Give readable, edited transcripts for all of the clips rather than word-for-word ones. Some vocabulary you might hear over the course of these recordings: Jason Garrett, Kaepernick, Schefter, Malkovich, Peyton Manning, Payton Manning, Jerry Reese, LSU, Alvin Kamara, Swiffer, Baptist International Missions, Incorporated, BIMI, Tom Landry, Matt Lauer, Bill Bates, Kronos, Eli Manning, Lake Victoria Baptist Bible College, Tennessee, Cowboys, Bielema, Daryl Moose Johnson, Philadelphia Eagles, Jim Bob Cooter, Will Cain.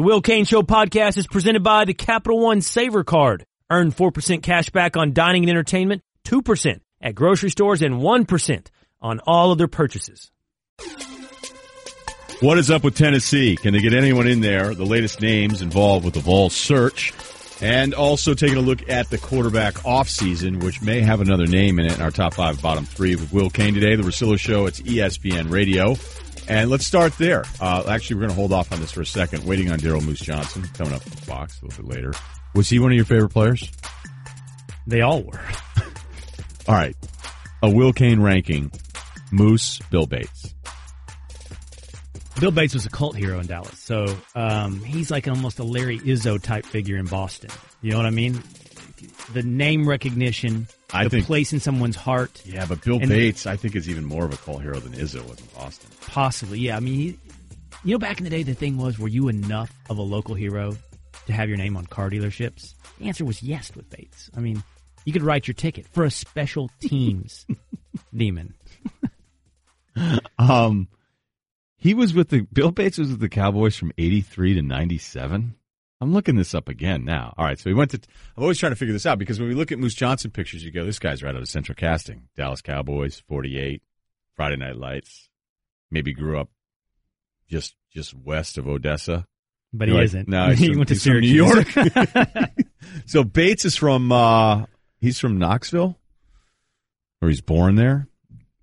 The Will Cain Show podcast is presented by the Capital One Saver Card. Earn 4% cash back on dining and entertainment, 2% at grocery stores, and 1% on all other purchases. What is up with Tennessee? Can they get anyone in there? The latest names involved with the Vols search. And also taking a look at the quarterback offseason, which may have another name in it in our top five, bottom three with Will Cain today. The Rosillo Show, it's ESPN Radio. And let's start there. Actually, we're going to hold off on this for a second, waiting on Daryl Moose Johnson coming up in the box a little bit later. Was he one of your favorite players? They all were. All right. A Will Cain ranking. Moose, Bill Bates. Bill Bates was a cult hero in Dallas, so he's like almost a Larry Izzo type figure in Boston. You know what I mean? The name recognition, I think, place in someone's heart. Yeah, but Bill Bates, I think, is even more of a cult hero than Izzo was in Boston. Possibly, yeah. I mean, you know, back in the day, the thing was, were you enough of a local hero to have your name on car dealerships? The answer was yes with Bates. I mean, you could write your ticket for a special teams demon. He was with the Bill Bates was with the Cowboys from 83 to 97. I'm looking this up again now. All right, so he went to. I'm always trying to figure this out because when we look at Moose Johnson pictures, you go, this guy's right out of Central Casting, Dallas Cowboys, 48, Friday Night Lights. Maybe grew up just west of Odessa, but he isn't. No, he went to Syracuse. From New York. So Bates is from. He's from Knoxville, or he's born there.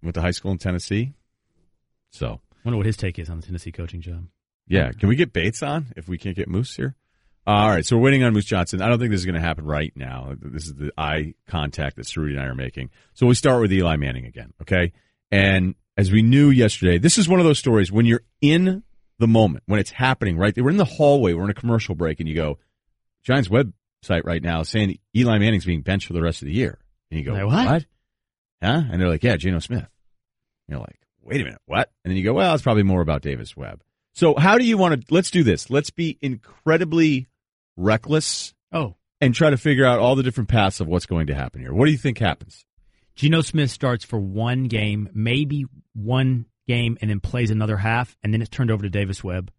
Went to high school in Tennessee, so. I wonder what his take is on the Tennessee coaching job. Yeah. Can we get Bates on if we can't get Moose here? All right. So we're waiting on Moose Johnson. I don't think this is going to happen right now. This is the eye contact that Cerruti and I are making. So we start with Eli Manning again, okay? And as we knew yesterday, this is one of those stories when you're in the moment, when it's happening, right? We're in the hallway. We're in a commercial break, and you go, Giants website right now saying Eli Manning's being benched for the rest of the year. And you go, what? Huh? And they're like, yeah, Geno Smith. And you're like, wait a minute, what? And then you go, well, it's probably more about Davis Webb. So how do you want to, let's do this. Let's be incredibly reckless and try to figure out all the different paths of what's going to happen here. What do you think happens? Geno Smith starts for one game, maybe one game, and then plays another half, and then it's turned over to Davis Webb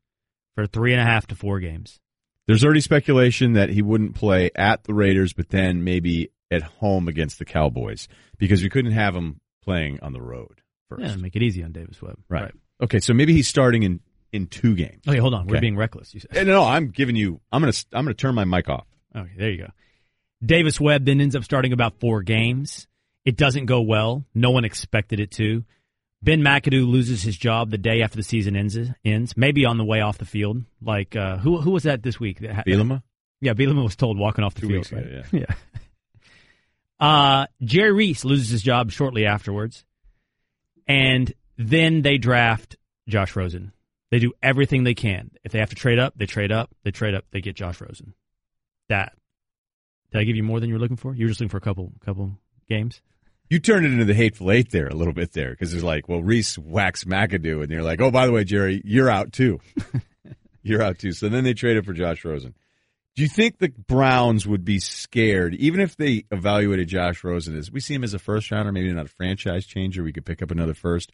for 3.5 to 4 games. There's already speculation that he wouldn't play at the Raiders, but then maybe at home against the Cowboys because we couldn't have him playing on the road. First. Yeah, make it easy on Davis Webb. Right. Okay, so maybe he's starting in 2 games. Okay, hold on. Okay. We're being reckless. You said. No, I'm giving you – I'm going to turn my mic off. Okay, there you go. Davis Webb then ends up starting about 4 games. It doesn't go well. No one expected it to. Ben McAdoo loses his job the day after the season ends, maybe on the way off the field. Like, who was that this week? Bielema? Yeah, Bielema was told walking off the field. 2 weeks ago, right? Yeah. Jerry Reese loses his job shortly afterwards. And then they draft Josh Rosen. They do everything they can. If they have to trade up, they trade up, they trade up, they get Josh Rosen. Did I give you more than you were looking for? You were just looking for a couple games? You turned it into the Hateful Eight there a little bit there because it's like, well, Reese whacks McAdoo, and they're like, oh, by the way, Jerry, you're out too. You're out too. So then they trade up for Josh Rosen. Do you think the Browns would be scared, even if they evaluated Josh Rosen as we see him as a first-rounder, maybe not a franchise changer, we could pick up another first.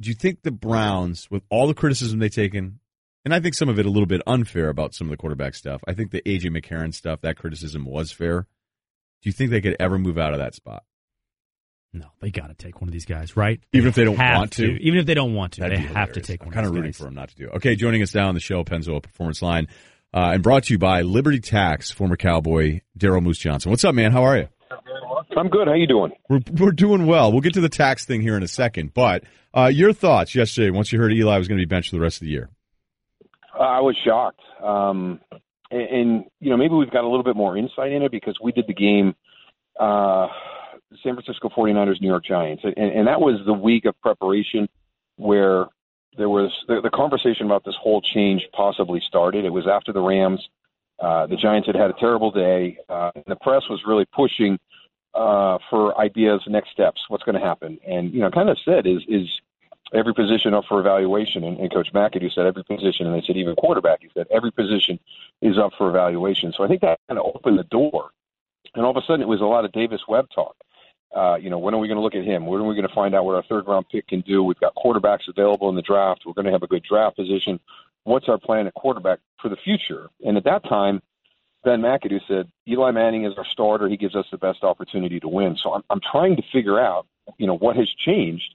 Do you think the Browns, with all the criticism they've taken, and I think some of it a little bit unfair about some of the quarterback stuff, I think the A.J. McCarron stuff, that criticism was fair. Do you think they could ever move out of that spot? No, they got to take one of these guys, right? Even if they don't want to? Even if they don't want to, they have to take one of these guys. I'm kind of rooting for them not to do it. Okay, joining us now on the show, Pennzoil Performance Line. And brought to you by Liberty Tax, former Cowboy Daryl Moose Johnson. What's up, man? How are you? I'm good. How you doing? We're doing well. We'll get to the tax thing here in a second. But your thoughts yesterday once you heard Eli was going to be benched for the rest of the year? I was shocked. And, you know, maybe we've got a little bit more insight in it because we did the game San Francisco 49ers, New York Giants. And that was the week of preparation where – there was the conversation about this whole change possibly started. It was after the Rams. The Giants had a terrible day. And the press was really pushing for ideas, next steps, what's going to happen. And, you know, kind of said is every position up for evaluation. And Coach McAdoo said every position, and they said even quarterback. He said every position is up for evaluation. So I think that kind of opened the door. And all of a sudden it was a lot of Davis Webb talk. You know, when are we going to look at him? When are we going to find out what our third-round pick can do? We've got quarterbacks available in the draft. We're going to have a good draft position. what's our plan at quarterback for the future? And at that time, Ben McAdoo said, Eli Manning is our starter. He gives us the best opportunity to win. So I'm trying to figure out, what has changed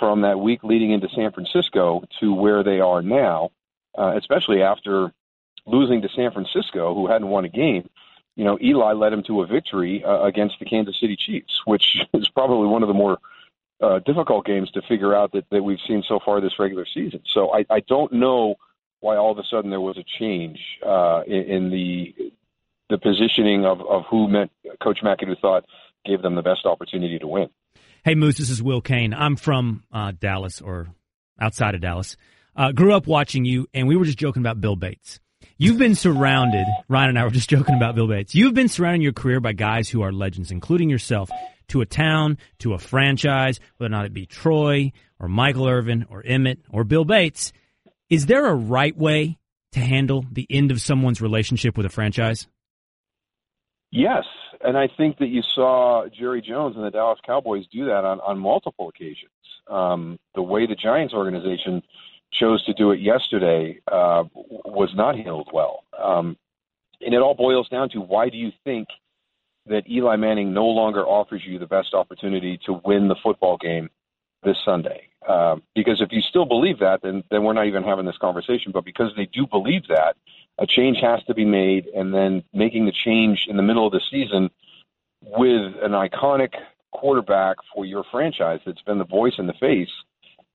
from that week leading into San Francisco to where they are now, especially after losing to San Francisco, who hadn't won a game. Eli led him to a victory against the Kansas City Chiefs, which is probably one of the more difficult games to figure out that we've seen so far this regular season. So I don't know why all of a sudden there was a change in the positioning of who Coach McAdoo thought gave them the best opportunity to win. Hey, Moose, this is Will Cain. I'm from Dallas, or outside of Dallas. Grew up watching you, and we were just joking about Bill Bates. You've been surrounded, Ryan and I were just joking about Bill Bates. You've been surrounded in your career by guys who are legends, including yourself, to a town, to a franchise, whether or not it be Troy or Michael Irvin or Emmett or Bill Bates. Is there a right way to handle the end of someone's relationship with a franchise? Yes, and I think that you saw Jerry Jones and the Dallas Cowboys do that on multiple occasions. The way the Giants organization chose to do it yesterday was not handled well. And it all boils down to, why do you think that Eli Manning no longer offers you the best opportunity to win the football game this Sunday? Because if you still believe that, then we're not even having this conversation. But because they do believe that, a change has to be made, and then making the change in the middle of the season with an iconic quarterback for your franchise that's been the voice and the face,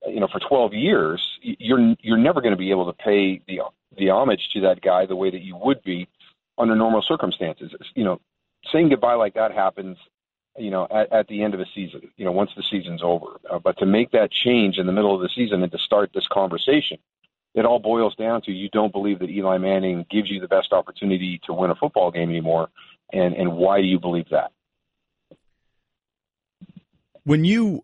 for 12 years, you're never going to be able to pay the homage to that guy the way that you would be under normal circumstances. Saying goodbye like that happens, at the end of a season, once the season's over. But to make that change in the middle of the season and to start this conversation, it all boils down to, you don't believe that Eli Manning gives you the best opportunity to win a football game anymore, and why do you believe that? When you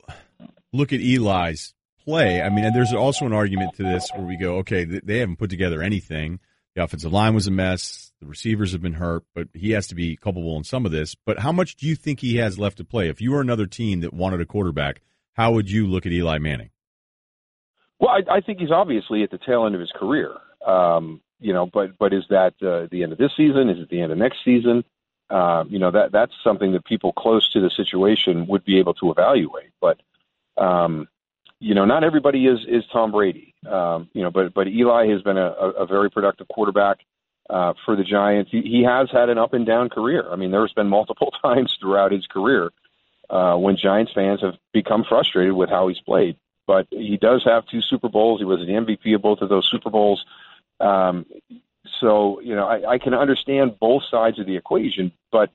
look at Eli's play, and there's also an argument to this where we go, okay, they haven't put together anything. The offensive line was a mess. The receivers have been hurt, but he has to be culpable in some of this. But how much do you think he has left to play? If you were another team that wanted a quarterback, how would you look at Eli Manning? Well, I think he's obviously at the tail end of his career, but is that the end of this season? Is it the end of next season? That's something that people close to the situation would be able to evaluate. But, not everybody is Tom Brady, but Eli has been a very productive quarterback for the Giants. He has had an up and down career. There's been multiple times throughout his career when Giants fans have become frustrated with how he's played. But he does have two Super Bowls. He was the MVP of both of those Super Bowls. I can understand both sides of the equation. But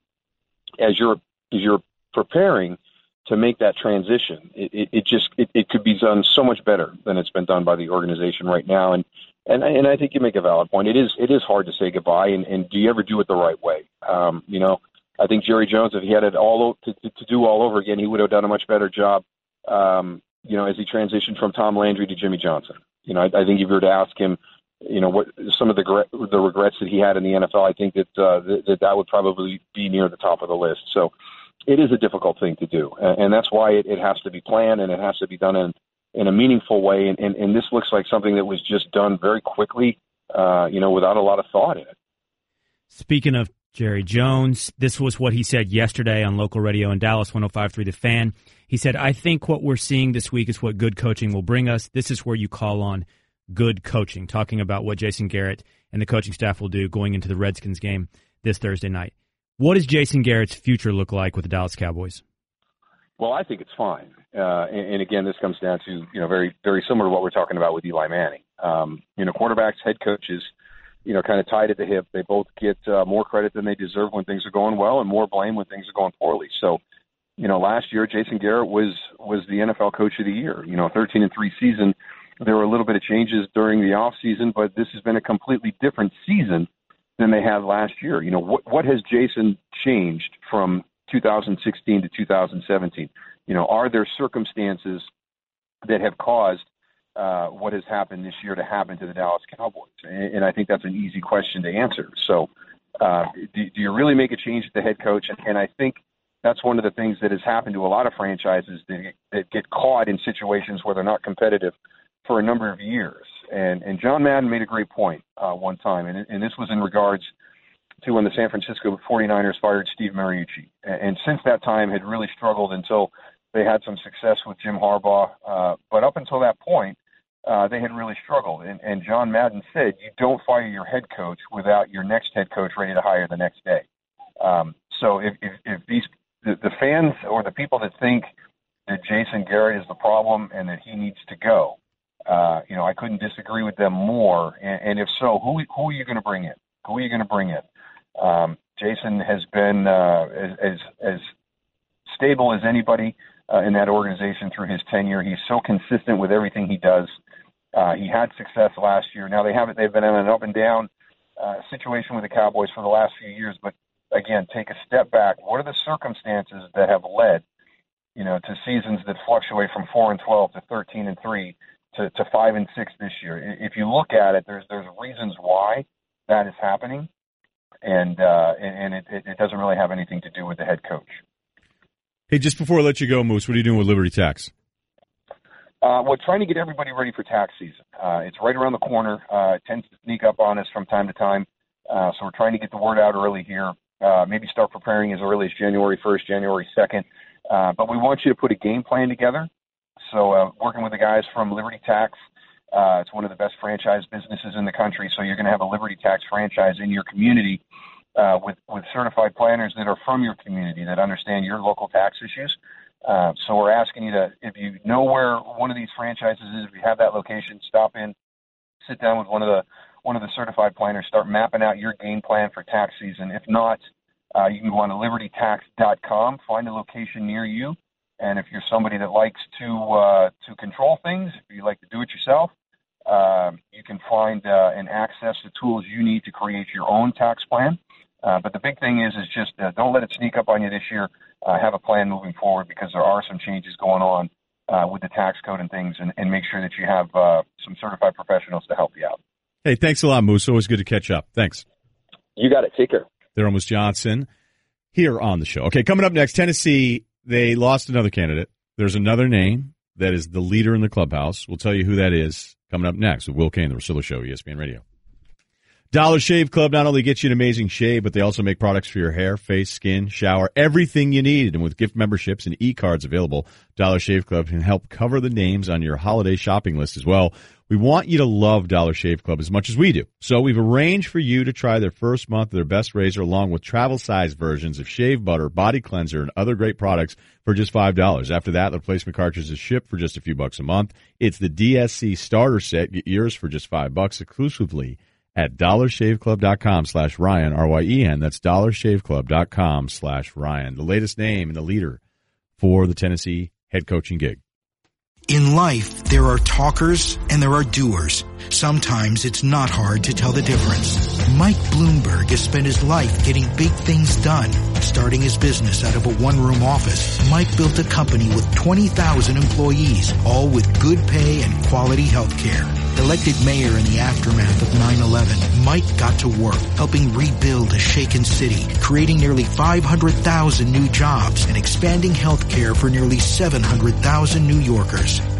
as you're preparing to make that transition, it could be done so much better than it's been done by the organization right now. And I think you make a valid point. It is hard to say goodbye. And do you ever do it the right way? I think Jerry Jones, if he had it all to do all over again, he would have done a much better job. As he transitioned from Tom Landry to Jimmy Johnson. I think if you were to ask him, what some of the regrets that he had in the NFL, I think that would probably be near the top of the list. So it is a difficult thing to do, and that's why it has to be planned, and it has to be done in a meaningful way. And this looks like something that was just done very quickly, without a lot of thought in it. Speaking of Jerry Jones, this was what he said yesterday on local radio in Dallas, 105.3 The Fan. He said, I think what we're seeing this week is what good coaching will bring us. This is where you call on good coaching, talking about what Jason Garrett and the coaching staff will do going into the Redskins game this Thursday night. What does Jason Garrett's future look like with the Dallas Cowboys? Well, I think it's fine. And again, this comes down to, very, very similar to what we're talking about with Eli Manning. Quarterbacks, head coaches, kind of tied at the hip. They both get more credit than they deserve when things are going well, and more blame when things are going poorly. So, last year Jason Garrett was the NFL Coach of the Year. 13-3 season. There were a little bit of changes during the off season, but this has been a completely different season than they had last year. What has Jason changed from 2016 to 2017? Are there circumstances that have caused what has happened this year to happen to the Dallas Cowboys? And I think that's an easy question to answer. So do you really make a change at the head coach? And I think that's one of the things that has happened to a lot of franchises that get caught in situations where they're not competitive for a number of years. And John Madden made a great point one time, and this was in regards to when the San Francisco 49ers fired Steve Mariucci. And since that time had really struggled until they had some success with Jim Harbaugh. But up until that point, they had really struggled. And John Madden said, you don't fire your head coach without your next head coach ready to hire the next day. So if the fans or the people that think that Jason Garrett is the problem and that he needs to go, I couldn't disagree with them more. And if so, who are you going to bring in? Who are you going to bring in? Jason has been as stable as anybody in that organization through his tenure. He's so consistent with everything he does. He had success last year. Now they haven't. They've been in an up and down situation with the Cowboys for the last few years. But again, take a step back. What are the circumstances that have led, to seasons that fluctuate from 4-12 to 13-3 to 5-6 this year? If you look at it, there's reasons why that is happening, and it doesn't really have anything to do with the head coach. Hey, just before I let you go, Moose, what are you doing with Liberty Tax? We're trying to get everybody ready for tax season. It's right around the corner. It tends to sneak up on us from time to time, so we're trying to get the word out early here. Maybe start preparing as early as January 1st, January 2nd. But we want you to put a game plan together. So working with the guys from Liberty Tax, it's one of the best franchise businesses in the country. So you're going to have a Liberty Tax franchise in your community with certified planners that are from your community that understand your local tax issues. So we're asking you to, if you know where one of these franchises is, if you have that location, stop in, sit down with one of the certified planners, start mapping out your game plan for tax season. If not, you can go on to libertytax.com, find a location near you. And if you're somebody that likes to control things, if you like to do it yourself, you can find and access the tools you need to create your own tax plan. But the big thing is just don't let it sneak up on you this year. Have a plan moving forward because there are some changes going on with the tax code and things, and make sure that you have some certified professionals to help you out. Hey, thanks a lot, Moose. Always good to catch up. Thanks. You got it. Take care. Daryl Moose Johnson here on the show. Okay, coming up next, Tennessee, they lost another candidate. There's another name that is the leader in the clubhouse. We'll tell you who that is coming up next with Will Cain, The Russillo Show, ESPN Radio. Dollar Shave Club not only gets you an amazing shave, but they also make products for your hair, face, skin, shower, everything you need. And with gift memberships and e-cards available, Dollar Shave Club can help cover the names on your holiday shopping list as well. We want you to love Dollar Shave Club as much as we do. So we've arranged for you to try their first month of their best razor along with travel-sized versions of shave butter, body cleanser, and other great products for just $5. After that, the replacement cartridge is shipped for just a few bucks a month. It's the DSC starter set. Get yours for just $5 exclusively at dollarshaveclub.com/Ryen, R-Y-E-N. That's dollarshaveclub.com/Ryen. The latest name and the leader for the Tennessee head coaching gig. In life, there are talkers and there are doers. Sometimes it's not hard to tell the difference. Mike Bloomberg has spent his life getting big things done. Starting his business out of a one-room office, Mike built a company with 20,000 employees, all with good pay and quality health care. Elected mayor in the aftermath of 9/11, Mike got to work helping rebuild a shaken city, creating nearly 500,000 new jobs and expanding health care for nearly 700,000 New Yorkers.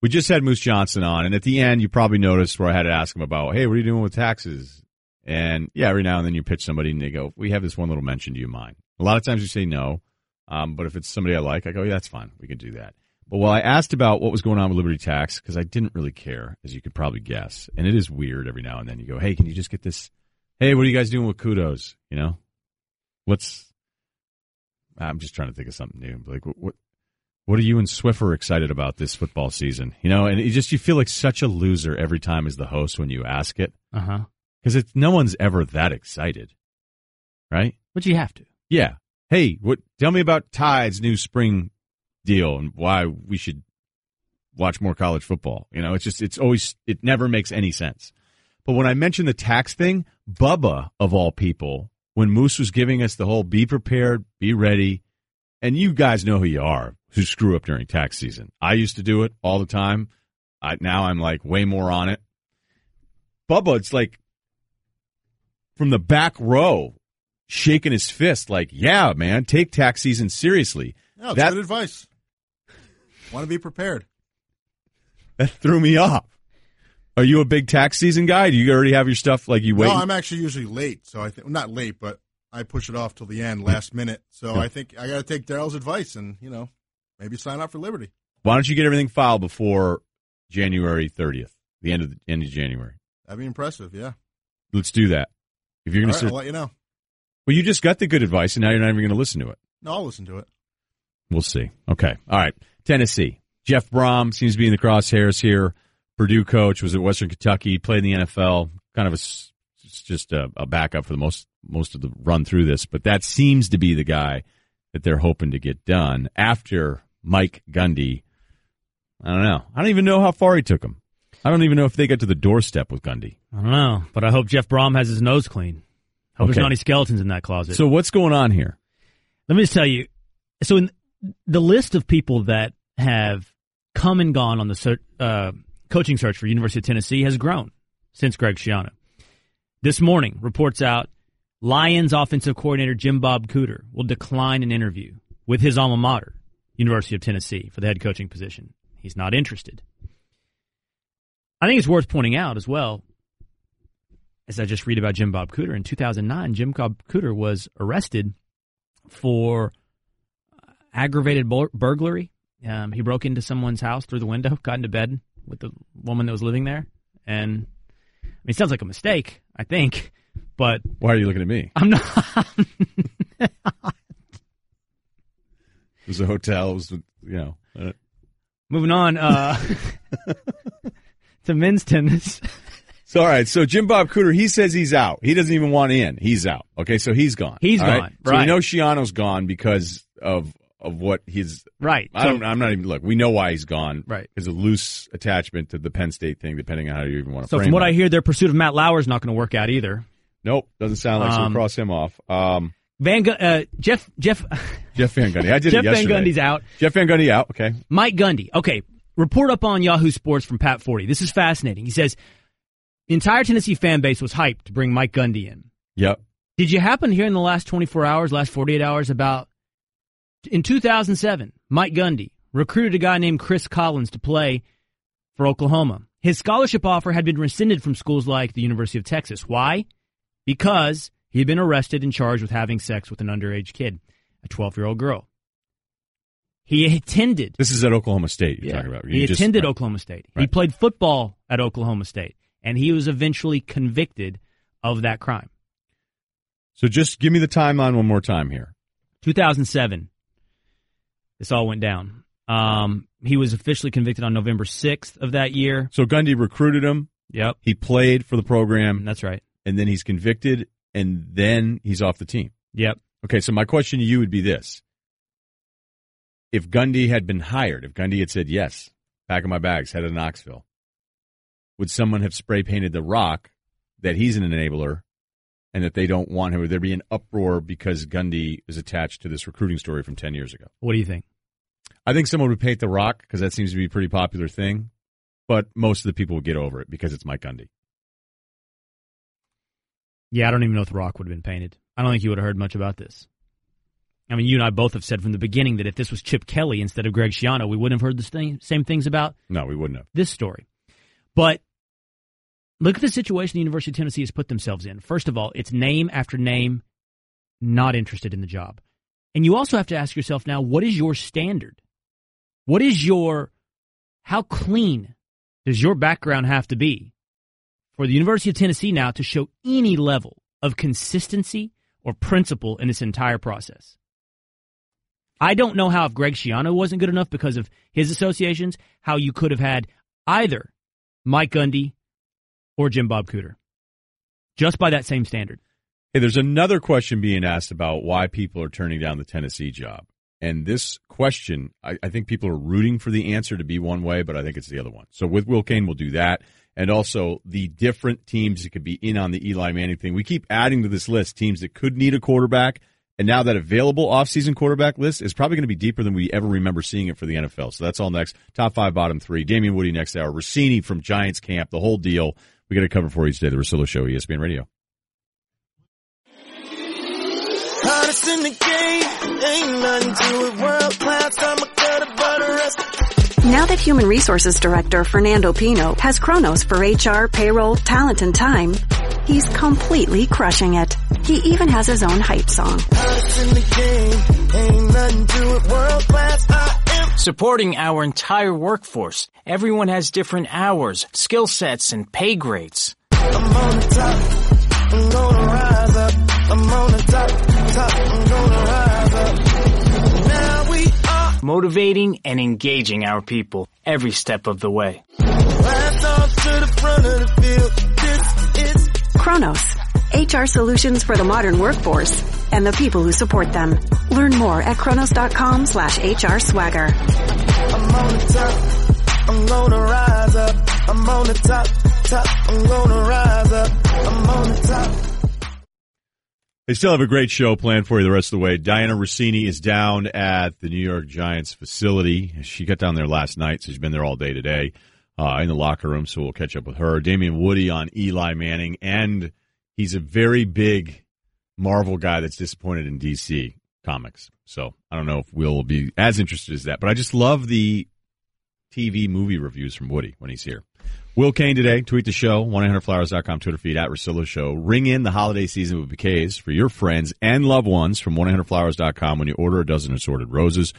We just had Moose Johnson on, and at the end, you probably noticed where I had to ask him about, hey, what are you doing with taxes? And, yeah, every now and then you pitch somebody, and they go, we have this one little mention, do you mind? A lot of times you say no, but if it's somebody I like, I go, yeah, that's fine. We can do that. But while I asked about what was going on with Liberty Tax, because I didn't really care, as you could probably guess, and it is weird every now and then. You go, hey, can you just get this? Hey, what are you guys doing with kudos? You know, I'm just trying to think of something new. Like, what are you and Swiffer excited about this football season? You know, and it just, you feel like such a loser every time as the host when you ask it. Uh-huh. Because no one's ever that excited, right? But you have to. Yeah. Hey, tell me about Tide's new spring deal and why we should watch more college football. You know, it never makes any sense. But when I mentioned the tax thing, Bubba, of all people, when Moose was giving us the whole be prepared, be ready, and you guys know who you are who screw up during tax season. I used to do it all the time. Now I'm like way more on it. Bubba, it's like from the back row, shaking his fist like, yeah, man, take tax season seriously. Yeah, that's good advice. Want to be prepared. That threw me off. Are you a big tax season guy? Do you already have your stuff like you wait? No, I'm actually usually late. So I think not late, but I push it off till the end, last minute. So I think I got to take Daryl's advice and, you know, maybe sign up for Liberty. Why don't you get everything filed before January 30th, the end of January? That'd be impressive, yeah. Let's do that. If you're going to, I'll let you know. Well, you just got the good advice, and now you're not even going to listen to it. No, I'll listen to it. We'll see. Okay. All right. Tennessee. Jeff Brohm seems to be in the crosshairs here. Purdue coach, was at Western Kentucky, played in the NFL, kind of just a backup for the most of the run through this, but that seems to be the guy that they're hoping to get done after Mike Gundy. I don't know. I don't even know how far he took him. I don't even know if they got to the doorstep with Gundy. I don't know, but I hope Jeff Brohm has his nose clean. Hope there's not any skeletons in that closet. So what's going on here? Let me just tell you. So in the list of people that have come and gone on the coaching search for University of Tennessee has grown since Greg Schiano. This morning, reports out, Lions offensive coordinator Jim Bob Cooter will decline an interview with his alma mater, University of Tennessee, for the head coaching position. He's not interested. I think it's worth pointing out as well, as I just read about Jim Bob Cooter, in 2009, Jim Bob Cooter was arrested for aggravated burglary. He broke into someone's house through the window, got into bed with the woman that was living there. And I mean, it sounds like a mistake, I think, but why are you looking at me? I'm not. It was a hotel. It was, you know. Moving on to men's tennis. So, all right. So Jim Bob Cooter, he says he's out. He doesn't even want in. He's out. Okay. So he's gone. He's gone. Right? So we know Schiano's gone because of what his right. I'm not even look. We know why he's gone. Right. There's a loose attachment to the Penn State thing, depending on how you even want to. So from what I hear, their pursuit of Matt Lauer is not going to work out either. Nope. Doesn't sound like so. Cross him off. Jeff Van Gundy. I did Jeff it yesterday. Van Gundy's out. Jeff Van Gundy out. Okay. Mike Gundy. Okay. Report up on Yahoo Sports from Pat 40. This is fascinating. He says the entire Tennessee fan base was hyped to bring Mike Gundy in. Yep. Did you happen to hear in the last 24 hours, last 48 hours about? In 2007, Mike Gundy recruited a guy named Chris Collins to play for Oklahoma. His scholarship offer had been rescinded from schools like the University of Texas. Why? Because he had been arrested and charged with having sex with an underage kid, a 12-year-old girl. He attended. This is at Oklahoma State you're talking about. He attended Oklahoma State. Right. He played football at Oklahoma State, and he was eventually convicted of that crime. So just give me the timeline one more time here. 2007. This all went down. He was officially convicted on November 6th of that year. So Gundy recruited him. Yep. He played for the program. That's right. And then he's convicted, and then he's off the team. Yep. Okay, so my question to you would be this. If Gundy had been hired, if Gundy had said, yes, pack of my bags, head to Knoxville, would someone have spray-painted the rock that he's an enabler and that they don't want him? Would there be an uproar because Gundy is attached to this recruiting story from 10 years ago? What do you think? I think someone would paint the rock because that seems to be a pretty popular thing, but most of the people would get over it because it's Mike Gundy. Yeah, I don't even know if the rock would have been painted. I don't think you would have heard much about this. I mean, you and I both have said from the beginning that if this was Chip Kelly instead of Greg Schiano, we wouldn't have heard the same things about this story. But look at the situation the University of Tennessee has put themselves in. First of all, it's name after name, not interested in the job. And you also have to ask yourself now, what is your standard? What is your, how clean does your background have to be for the University of Tennessee now to show any level of consistency or principle in this entire process? I don't know how, if Greg Schiano wasn't good enough because of his associations, how you could have had either Mike Gundy or Jim Bob Cooter, just by that same standard. Hey, there's another question being asked about why people are turning down the Tennessee job. And this question, I think people are rooting for the answer to be one way, but I think it's the other one. So with Will Cain, we'll do that. And also the different teams that could be in on the Eli Manning thing. We keep adding to this list teams that could need a quarterback. And now that available offseason quarterback list is probably going to be deeper than we ever remember seeing it for the NFL. So that's all next. Top five, bottom three. Damian Woody next hour. Russini from Giants camp. The whole deal. We got to cover for you today. The Russillo Show, ESPN Radio. Hottest in the game. Ain't nothing to it. World class. I'm a cutter butter. Now that Human Resources Director Fernando Pino has Kronos for HR, payroll, talent, and time, he's completely crushing it. He even has his own hype song. Supporting our entire workforce. Everyone has different hours, skill sets, and pay grades. I'm on the top. I'm gonna rise up. I'm on the top. I'm gonna rise up. Now we are motivating and engaging our people every step of the way. Rise up to the front of the field. This is Kronos, HR solutions for the modern workforce and the people who support them. Learn more at Kronos.com/HR Swagger. I'm on the top, I'm gonna rise up. I'm on the top, I'm gonna rise up. I'm on the top. They still have a great show planned for you the rest of the way. Diana Russini is down at the New York Giants facility. She got down there last night, so she's been there all day today in the locker room, so we'll catch up with her. Damian Woody on Eli Manning, and he's a very big Marvel guy that's disappointed in DC comics. So I don't know if we'll be as interested as that, but I just love the TV movie reviews from Woody when he's here. Will Cain today. Tweet the show, 1-800-Flowers.com, Twitter feed, at Russillo Show. Ring in the holiday season with bouquets for your friends and loved ones from 1-800-Flowers.com when you order a dozen assorted roses.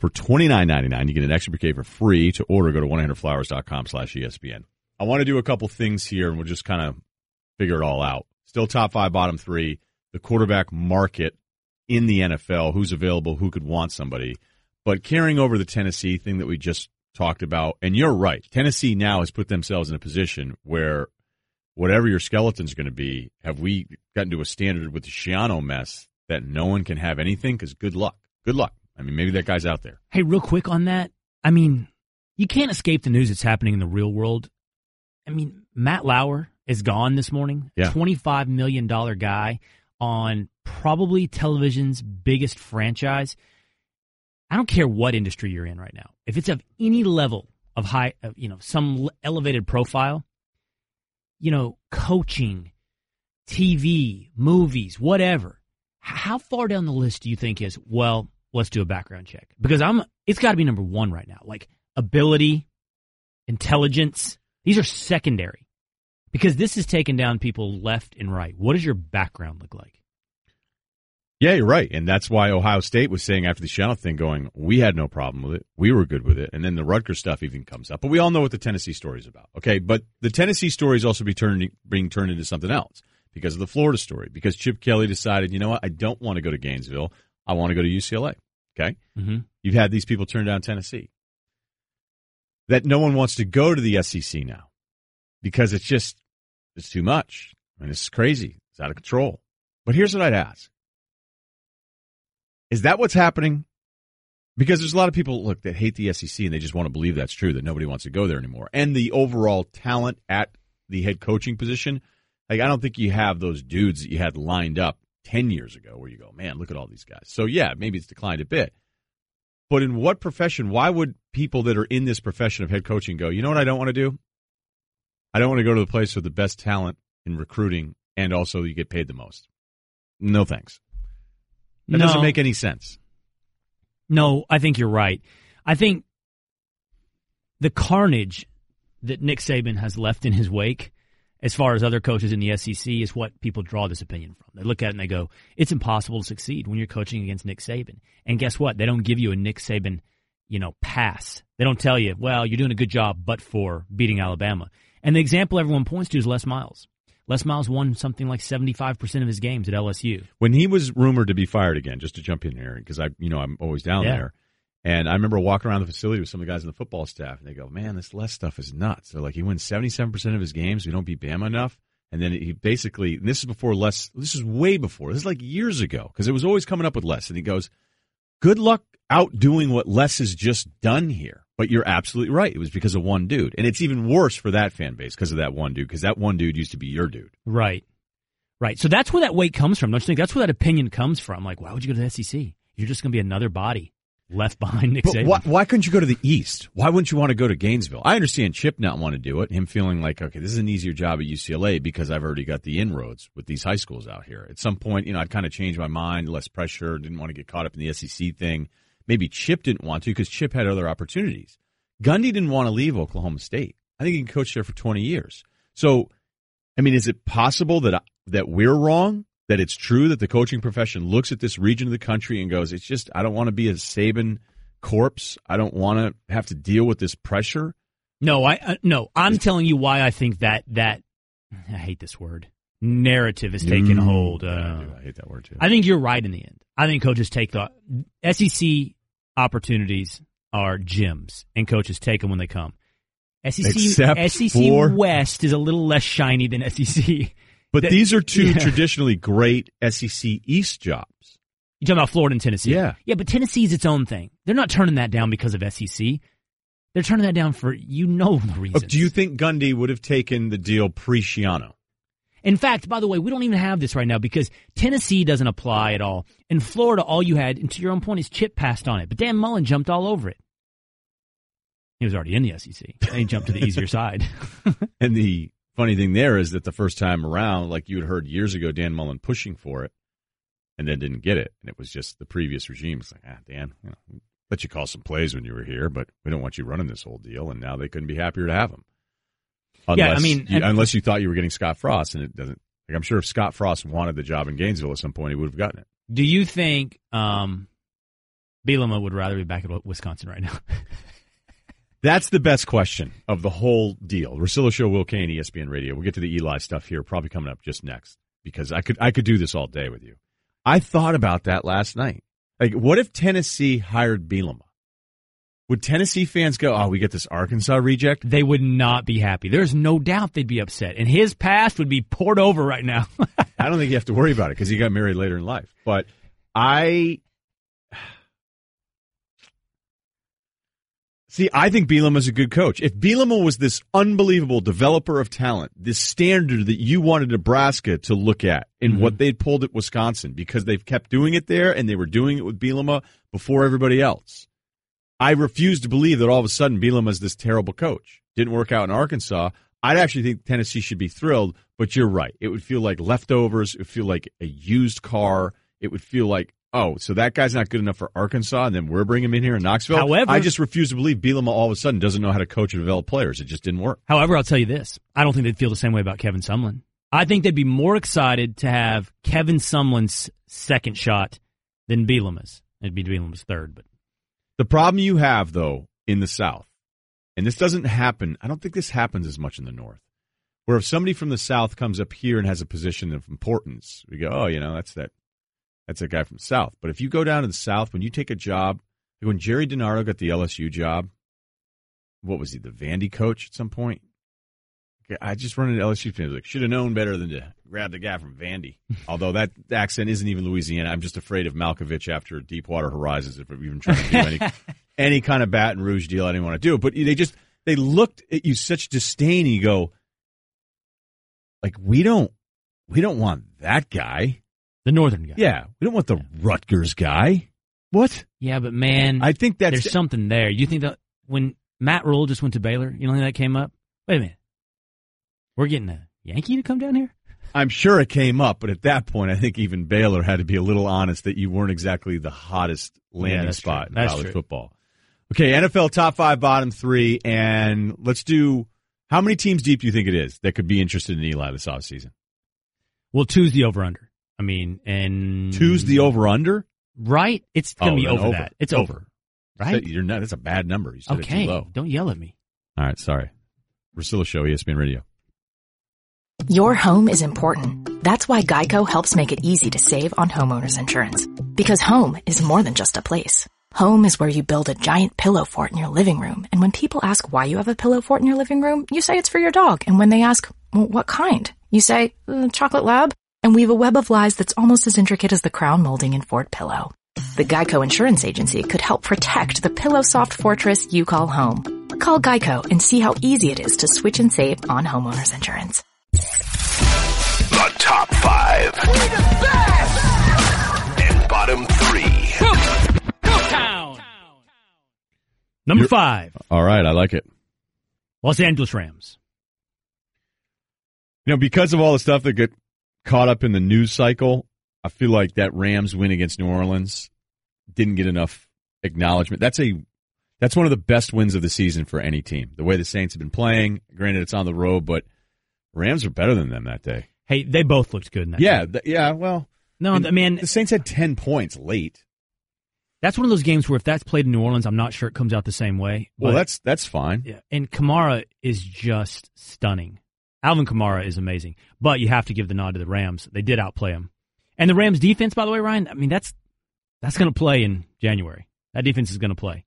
For $29.99, you get an extra bouquet for free. To order, go to 1-800-Flowers.com/ESPN. I want to do a couple things here, and we'll just kind of figure it all out. Still top five, bottom three, the quarterback market in the NFL, who's available, who could want somebody. But carrying over the Tennessee thing that we just talked about, and you're right, Tennessee now has put themselves in a position where whatever your skeleton's going to be, have we gotten to a standard with the Schiano mess that no one can have anything? Because good luck. Good luck. I mean, maybe that guy's out there. Hey, real quick on that. I mean, you can't escape the news that's happening in the real world. I mean, Matt Lauer is gone this morning. Yeah. $25 million guy on probably television's biggest franchise. I don't care what industry you're in right now. If it's of any level of high, some elevated profile, coaching, TV, movies, whatever. How far down the list do you think is, well, let's do a background check? Because it's got to be number one right now. Like ability, intelligence, these are secondary. Because this is taking down people left and right. What does your background look like? Yeah, you're right. And that's why Ohio State was saying after the Schiano thing going, we had no problem with it. We were good with it. And then the Rutgers stuff even comes up. But we all know what the Tennessee story is about. Okay, but the Tennessee story is also being turned into something else because of the Florida story. Because Chip Kelly decided, you know what, I don't want to go to Gainesville. I want to go to UCLA. Okay? Mm-hmm. You've had these people turn down Tennessee. That no one wants to go to the SEC now because it's just, it's too much. I mean, it's crazy. It's out of control. But here's what I'd ask. Is that what's happening? Because there's a lot of people, look, that hate the SEC and they just want to believe that's true, that nobody wants to go there anymore. And the overall talent at the head coaching position, like I don't think you have those dudes that you had lined up 10 years ago where you go, man, look at all these guys. So, yeah, maybe it's declined a bit. But in what profession, why would people that are in this profession of head coaching go, you know what I don't want to do? I don't want to go to the place with the best talent in recruiting and also you get paid the most. No thanks. That doesn't make any sense. No, I think you're right. I think the carnage that Nick Saban has left in his wake as far as other coaches in the SEC is what people draw this opinion from. They look at it and they go, it's impossible to succeed when you're coaching against Nick Saban. And guess what? They don't give you a Nick Saban you know, pass. They don't tell you, well, you're doing a good job, but for beating Alabama. And the example everyone points to is Les Miles. Les Miles won something like 75% of his games at LSU. When he was rumored to be fired again, just to jump in here, because I'm always down there. And I remember walking around the facility with some of the guys on the football staff, and they go, man, this Les stuff is nuts. They're like, he wins 77% of his games. We don't beat Bama enough. And then he basically, and this is before Les, this is way before. This is like years ago, because it was always coming up with Les. And he goes, good luck outdoing what Les has just done here. But you're absolutely right. It was because of one dude. And it's even worse for that fan base because of that one dude, because that one dude used to be your dude. Right. Right. So that's where that weight comes from. Don't you think? That's where that opinion comes from. Like, why would you go to the SEC? You're just going to be another body left behind Nick Saban. Why couldn't you go to the East? Why wouldn't you want to go to Gainesville? I understand Chip not want to do it, him feeling like, okay, this is an easier job at UCLA because I've already got the inroads with these high schools out here. At some point, I'd kind of changed my mind, less pressure, didn't want to get caught up in the SEC thing. Maybe Chip didn't want to because Chip had other opportunities. Gundy didn't want to leave Oklahoma State. I think he can coach there for 20 years. So, is it possible that we're wrong? That it's true that the coaching profession looks at this region of the country and goes, it's just, I don't want to be a Saban corpse. I don't want to have to deal with this pressure. No, I'm telling you why I think that I hate this word, narrative is taking hold. I hate that word too. I think you're right in the end. I think coaches take the SEC opportunities are gems, and coaches take them when they come. SEC West is a little less shiny than SEC. But these are two traditionally great SEC East jobs. You're talking about Florida and Tennessee. Yeah. Yeah, but Tennessee is its own thing. They're not turning that down because of SEC. They're turning that down for the reasons. Do you think Gundy would have taken the deal pre-Schiano? In fact, by the way, we don't even have this right now because Tennessee doesn't apply at all. In Florida, all you had, and to your own point, is Chip passed on it. But Dan Mullen jumped all over it. He was already in the SEC. And he jumped to the easier side. And the funny thing there is that the first time around, like you had heard years ago, Dan Mullen pushing for it and then didn't get it. And it was just the previous regime. It's like, Dan, we let you call some plays when you were here, but we don't want you running this whole deal. And now they couldn't be happier to have him. Unless, unless you thought you were getting Scott Frost, and it doesn't. Like, I'm sure if Scott Frost wanted the job in Gainesville at some point, he would have gotten it. Do you think Bielema would rather be back at Wisconsin right now? That's the best question of the whole deal. Russillo Show, Will Cain, ESPN Radio. We'll get to the Eli stuff here, probably coming up just next, because I could do this all day with you. I thought about that last night. Like, what if Tennessee hired Bielema? Would Tennessee fans go, oh, we get this Arkansas reject? They would not be happy. There's no doubt they'd be upset. And his past would be poured over right now. I don't think you have to worry about it because he got married later in life. But I think Bielema's a good coach. If Bielema was this unbelievable developer of talent, this standard that you wanted Nebraska to look at in what they pulled at Wisconsin, because they've kept doing it there and they were doing it with Bielema before everybody else. I refuse to believe that all of a sudden Bielema's this terrible coach. Didn't work out in Arkansas. I'd actually think Tennessee should be thrilled, but you're right. It would feel like leftovers. It would feel like a used car. It would feel like, oh, so that guy's not good enough for Arkansas, and then we're bringing him in here in Knoxville? However, I just refuse to believe Bielema all of a sudden doesn't know how to coach and develop players. It just didn't work. However, I'll tell you this. I don't think they'd feel the same way about Kevin Sumlin. I think they'd be more excited to have Kevin Sumlin's second shot than Bielema's. It'd be Bielema's third. But the problem you have, though, in the South, and this doesn't happen, I don't think this happens as much in the North, where if somebody from the South comes up here and has a position of importance, we go, oh, that's that guy from the South. But if you go down to the South, when you take a job, like when Jerry DiNardo got the LSU job, what was he, the Vandy coach at some point? I just run into LSU fans like, should have known better than to grab the guy from Vandy. Although that accent isn't even Louisiana. I'm just afraid of Malkovich after Deepwater Horizons if I'm even trying to do any kind of Baton Rouge deal. I didn't want to do it. But they looked at you such disdain. And you go, like, we don't want that guy. The northern guy. Yeah. We don't want the Rutgers guy. What? Yeah, but man, I think there's something there. You think that when Matt Rhule just went to Baylor, you don't think that came up? Wait a minute. We're getting a Yankee to come down here? I'm sure it came up, but at that point, I think even Baylor had to be a little honest that you weren't exactly the hottest landing spot in college football. Okay, NFL top five, bottom three, and let's do how many teams deep do you think it is that could be interested in Eli this offseason? Well, two's the over-under. Two's the over-under? Right? It's going to be over that. It's over. Right? You're not. That's a bad number. You said it too low. Don't yell at me. All right, sorry. Priscilla Show, ESPN Radio. Your home is important. That's why GEICO helps make it easy to save on homeowners insurance. Because home is more than just a place. Home is where you build a giant pillow fort in your living room. And when people ask why you have a pillow fort in your living room, you say it's for your dog. And when they ask, well, what kind? You say, chocolate lab. And weave a web of lies that's almost as intricate as the crown molding in Fort Pillow. The GEICO Insurance Agency could help protect the pillow-soft fortress you call home. Call GEICO and see how easy it is to switch and save on homeowners insurance. The top five. We the best! And bottom three. Go Town! Number five. All right, I like it. Los Angeles Rams. You know, because of all the stuff that got caught up in the news cycle, I feel like that Rams win against New Orleans didn't get enough acknowledgement. That's one of the best wins of the season for any team. The way the Saints have been playing, granted it's on the road, but Rams are better than them that day. Hey, they both looked good in that game. The Saints had 10 points late. That's one of those games where if that's played in New Orleans, I'm not sure it comes out the same way. Well, that's fine. Yeah, and Kamara is just stunning. Alvin Kamara is amazing. But you have to give the nod to the Rams. They did outplay him. And the Rams defense, by the way, Ryan, I mean, that's going to play in January. That defense is going to play.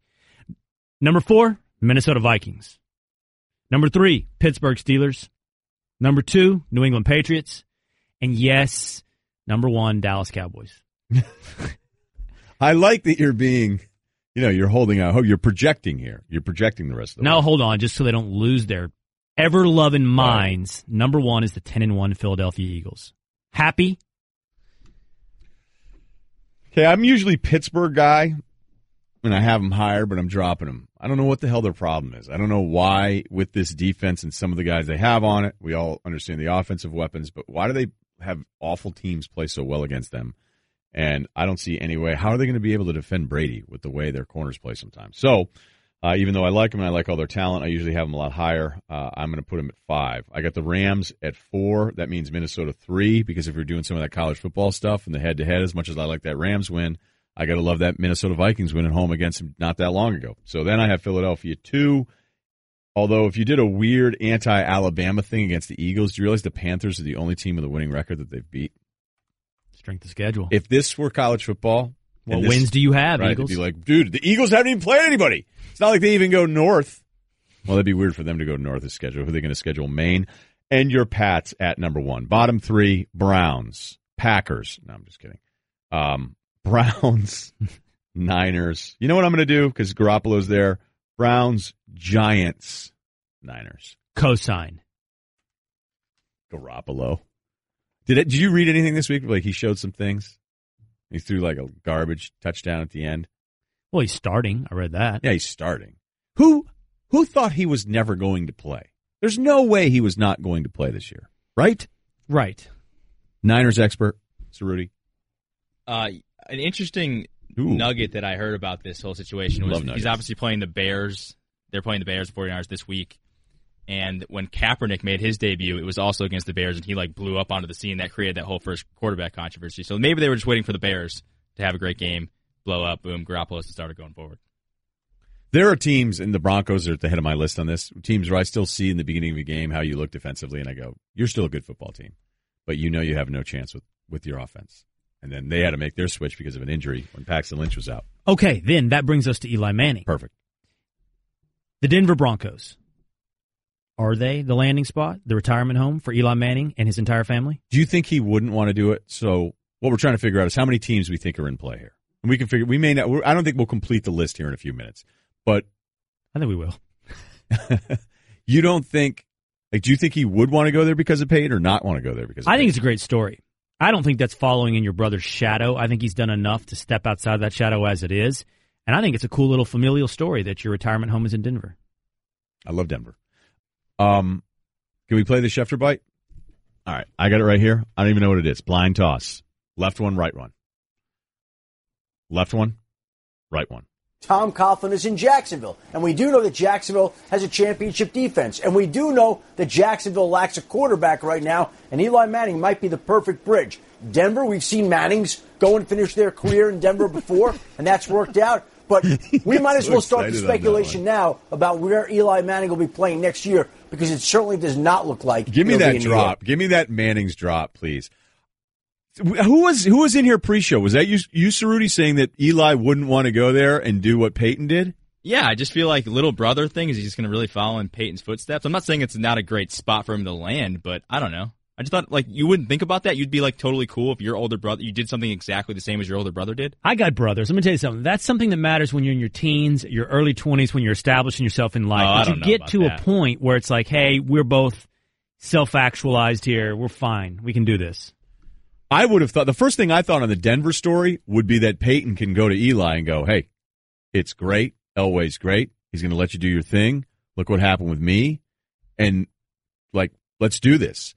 Number four, Minnesota Vikings. Number three, Pittsburgh Steelers. Number two, New England Patriots. And yes, number one, Dallas Cowboys. I like that you're being, you're holding out. You're projecting here. You're projecting the rest of the world. Now, hold on, just so they don't lose their ever-loving minds. Right. Number one is the 10-1 Philadelphia Eagles. Happy? Okay, I'm usually Pittsburgh guy, and I have them higher, but I'm dropping them. I don't know what the hell their problem is. I don't know why with this defense and some of the guys they have on it. We all understand the offensive weapons, but why do they have awful teams play so well against them? And I don't see any way. How are they going to be able to defend Brady with the way their corners play sometimes? So even though I like them and I like all their talent, I usually have them a lot higher. I'm going to put them at 5. I got the Rams at 4. That means Minnesota 3, because if you're doing some of that college football stuff and the head-to-head, as much as I like that Rams win, I got to love that Minnesota Vikings win at home against them not that long ago. So then I have Philadelphia 2. Although if you did a weird anti-Alabama thing against the Eagles, do you realize the Panthers are the only team with a winning record that they've beat? Strength of schedule. If this were college football, what wins do you have, right, Eagles? It'd be like, dude, the Eagles haven't even played anybody. It's not like they even go north. Well, that'd be weird for them to go north of schedule. Who are they going to schedule? Maine. And your Pats at number 1. Bottom 3, Browns. Packers. No, I'm just kidding. Browns, Niners. You know what I'm going to do? Because Garoppolo's there. Browns, Giants, Niners. Cosign. Garoppolo. Did you read anything this week? Like, he showed some things. He threw, like, a garbage touchdown at the end. Well, he's starting. I read that. Yeah, he's starting. Who thought he was never going to play? There's no way he was not going to play this year. Right? Right. Niners expert, Cerruti. An interesting nugget that I heard about this whole situation was he's obviously playing the Bears. They're playing the Bears, 49ers, this week. And when Kaepernick made his debut, it was also against the Bears, and he blew up onto the scene. That created that whole first quarterback controversy. So maybe they were just waiting for the Bears to have a great game, blow up, boom, Garoppolo's the starter going forward. There are teams, and the Broncos are at the head of my list on this, teams where I still see in the beginning of the game how you look defensively, and I go, you're still a good football team, but you have no chance with your offense. And then they had to make their switch because of an injury when Paxton Lynch was out. Okay, then that brings us to Eli Manning. Perfect. The Denver Broncos. Are they the landing spot, the retirement home for Eli Manning and his entire family? Do you think he wouldn't want to do it? So what we're trying to figure out is how many teams we think are in play here. And we can figure, we may not, I don't think we'll complete the list here in a few minutes, but I think we will. You don't think, do you think he would want to go there because of Payton or not want to go there because of Payton? I think it's a great story. I don't think that's following in your brother's shadow. I think he's done enough to step outside of that shadow as it is. And I think it's a cool little familial story that your retirement home is in Denver. I love Denver. Can we play the Schefter bite? All right, I got it right here. I don't even know what it is. Blind toss. Left one, right one. Left one, right one. Tom Coughlin is in Jacksonville, and we do know that Jacksonville has a championship defense, and we do know that Jacksonville lacks a quarterback right now, and Eli Manning might be the perfect bridge. Denver, we've seen Mannings go and finish their career in Denver before, and that's worked out. But we might as well start the speculation now about where Eli Manning will be playing next year, because it certainly does not look like. Give me that drop. Give me that Manning's drop, please. Who was in here pre-show? Was that you Cerruti, saying that Eli wouldn't want to go there and do what Peyton did? Yeah, I just feel like little brother thing is he's just going to really follow in Peyton's footsteps. I'm not saying it's not a great spot for him to land, but I don't know. I just thought, like, you wouldn't think about that. You'd be, like, totally cool if your older brother, you did something exactly the same as your older brother did. I got brothers. Let me tell you something. That's something that matters when you're in your teens, your early 20s, when you're establishing yourself in life. But you get to a point where it's like, hey, we're both self-actualized here. We're fine. We can do this. I would have thought, the first thing I thought on the Denver story would be that Peyton can go to Eli and go, hey, it's great. Elway's great. He's going to let you do your thing. Look what happened with me. And, like, let's do this.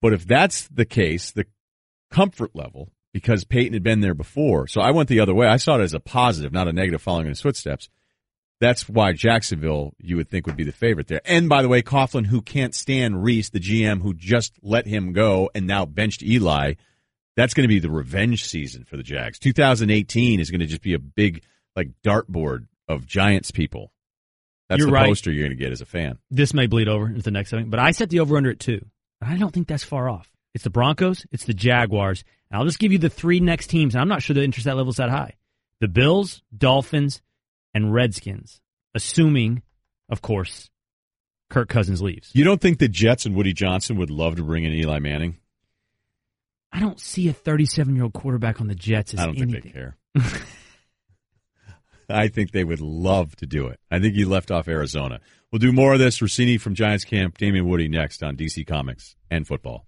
But if that's the case, the comfort level, because Peyton had been there before, so I went the other way. I saw it as a positive, not a negative, following in his footsteps. That's why Jacksonville, you would think, would be the favorite there. And, by the way, Coughlin, who can't stand Reese, the GM, who just let him go and now benched Eli, that's going to be the revenge season for the Jags. 2018 is going to just be a big, like, dartboard of Giants people. That's you're the right. Poster you're going to get as a fan. This may bleed over into the next segment, but I set the over-under at 2. I don't think that's far off. It's the Broncos. It's the Jaguars. And I'll just give you the three next teams, and I'm not sure the interest that level is that high. The Bills, Dolphins, and Redskins, assuming, of course, Kirk Cousins leaves. You don't think the Jets and Woody Johnson would love to bring in Eli Manning? I don't see a 37-year-old quarterback on the Jets as anything. I don't think they care. I think they would love to do it. I think he left off Arizona. We'll do more of this. Russini from Giants Camp, Damian Woody next on DC Comics and Football.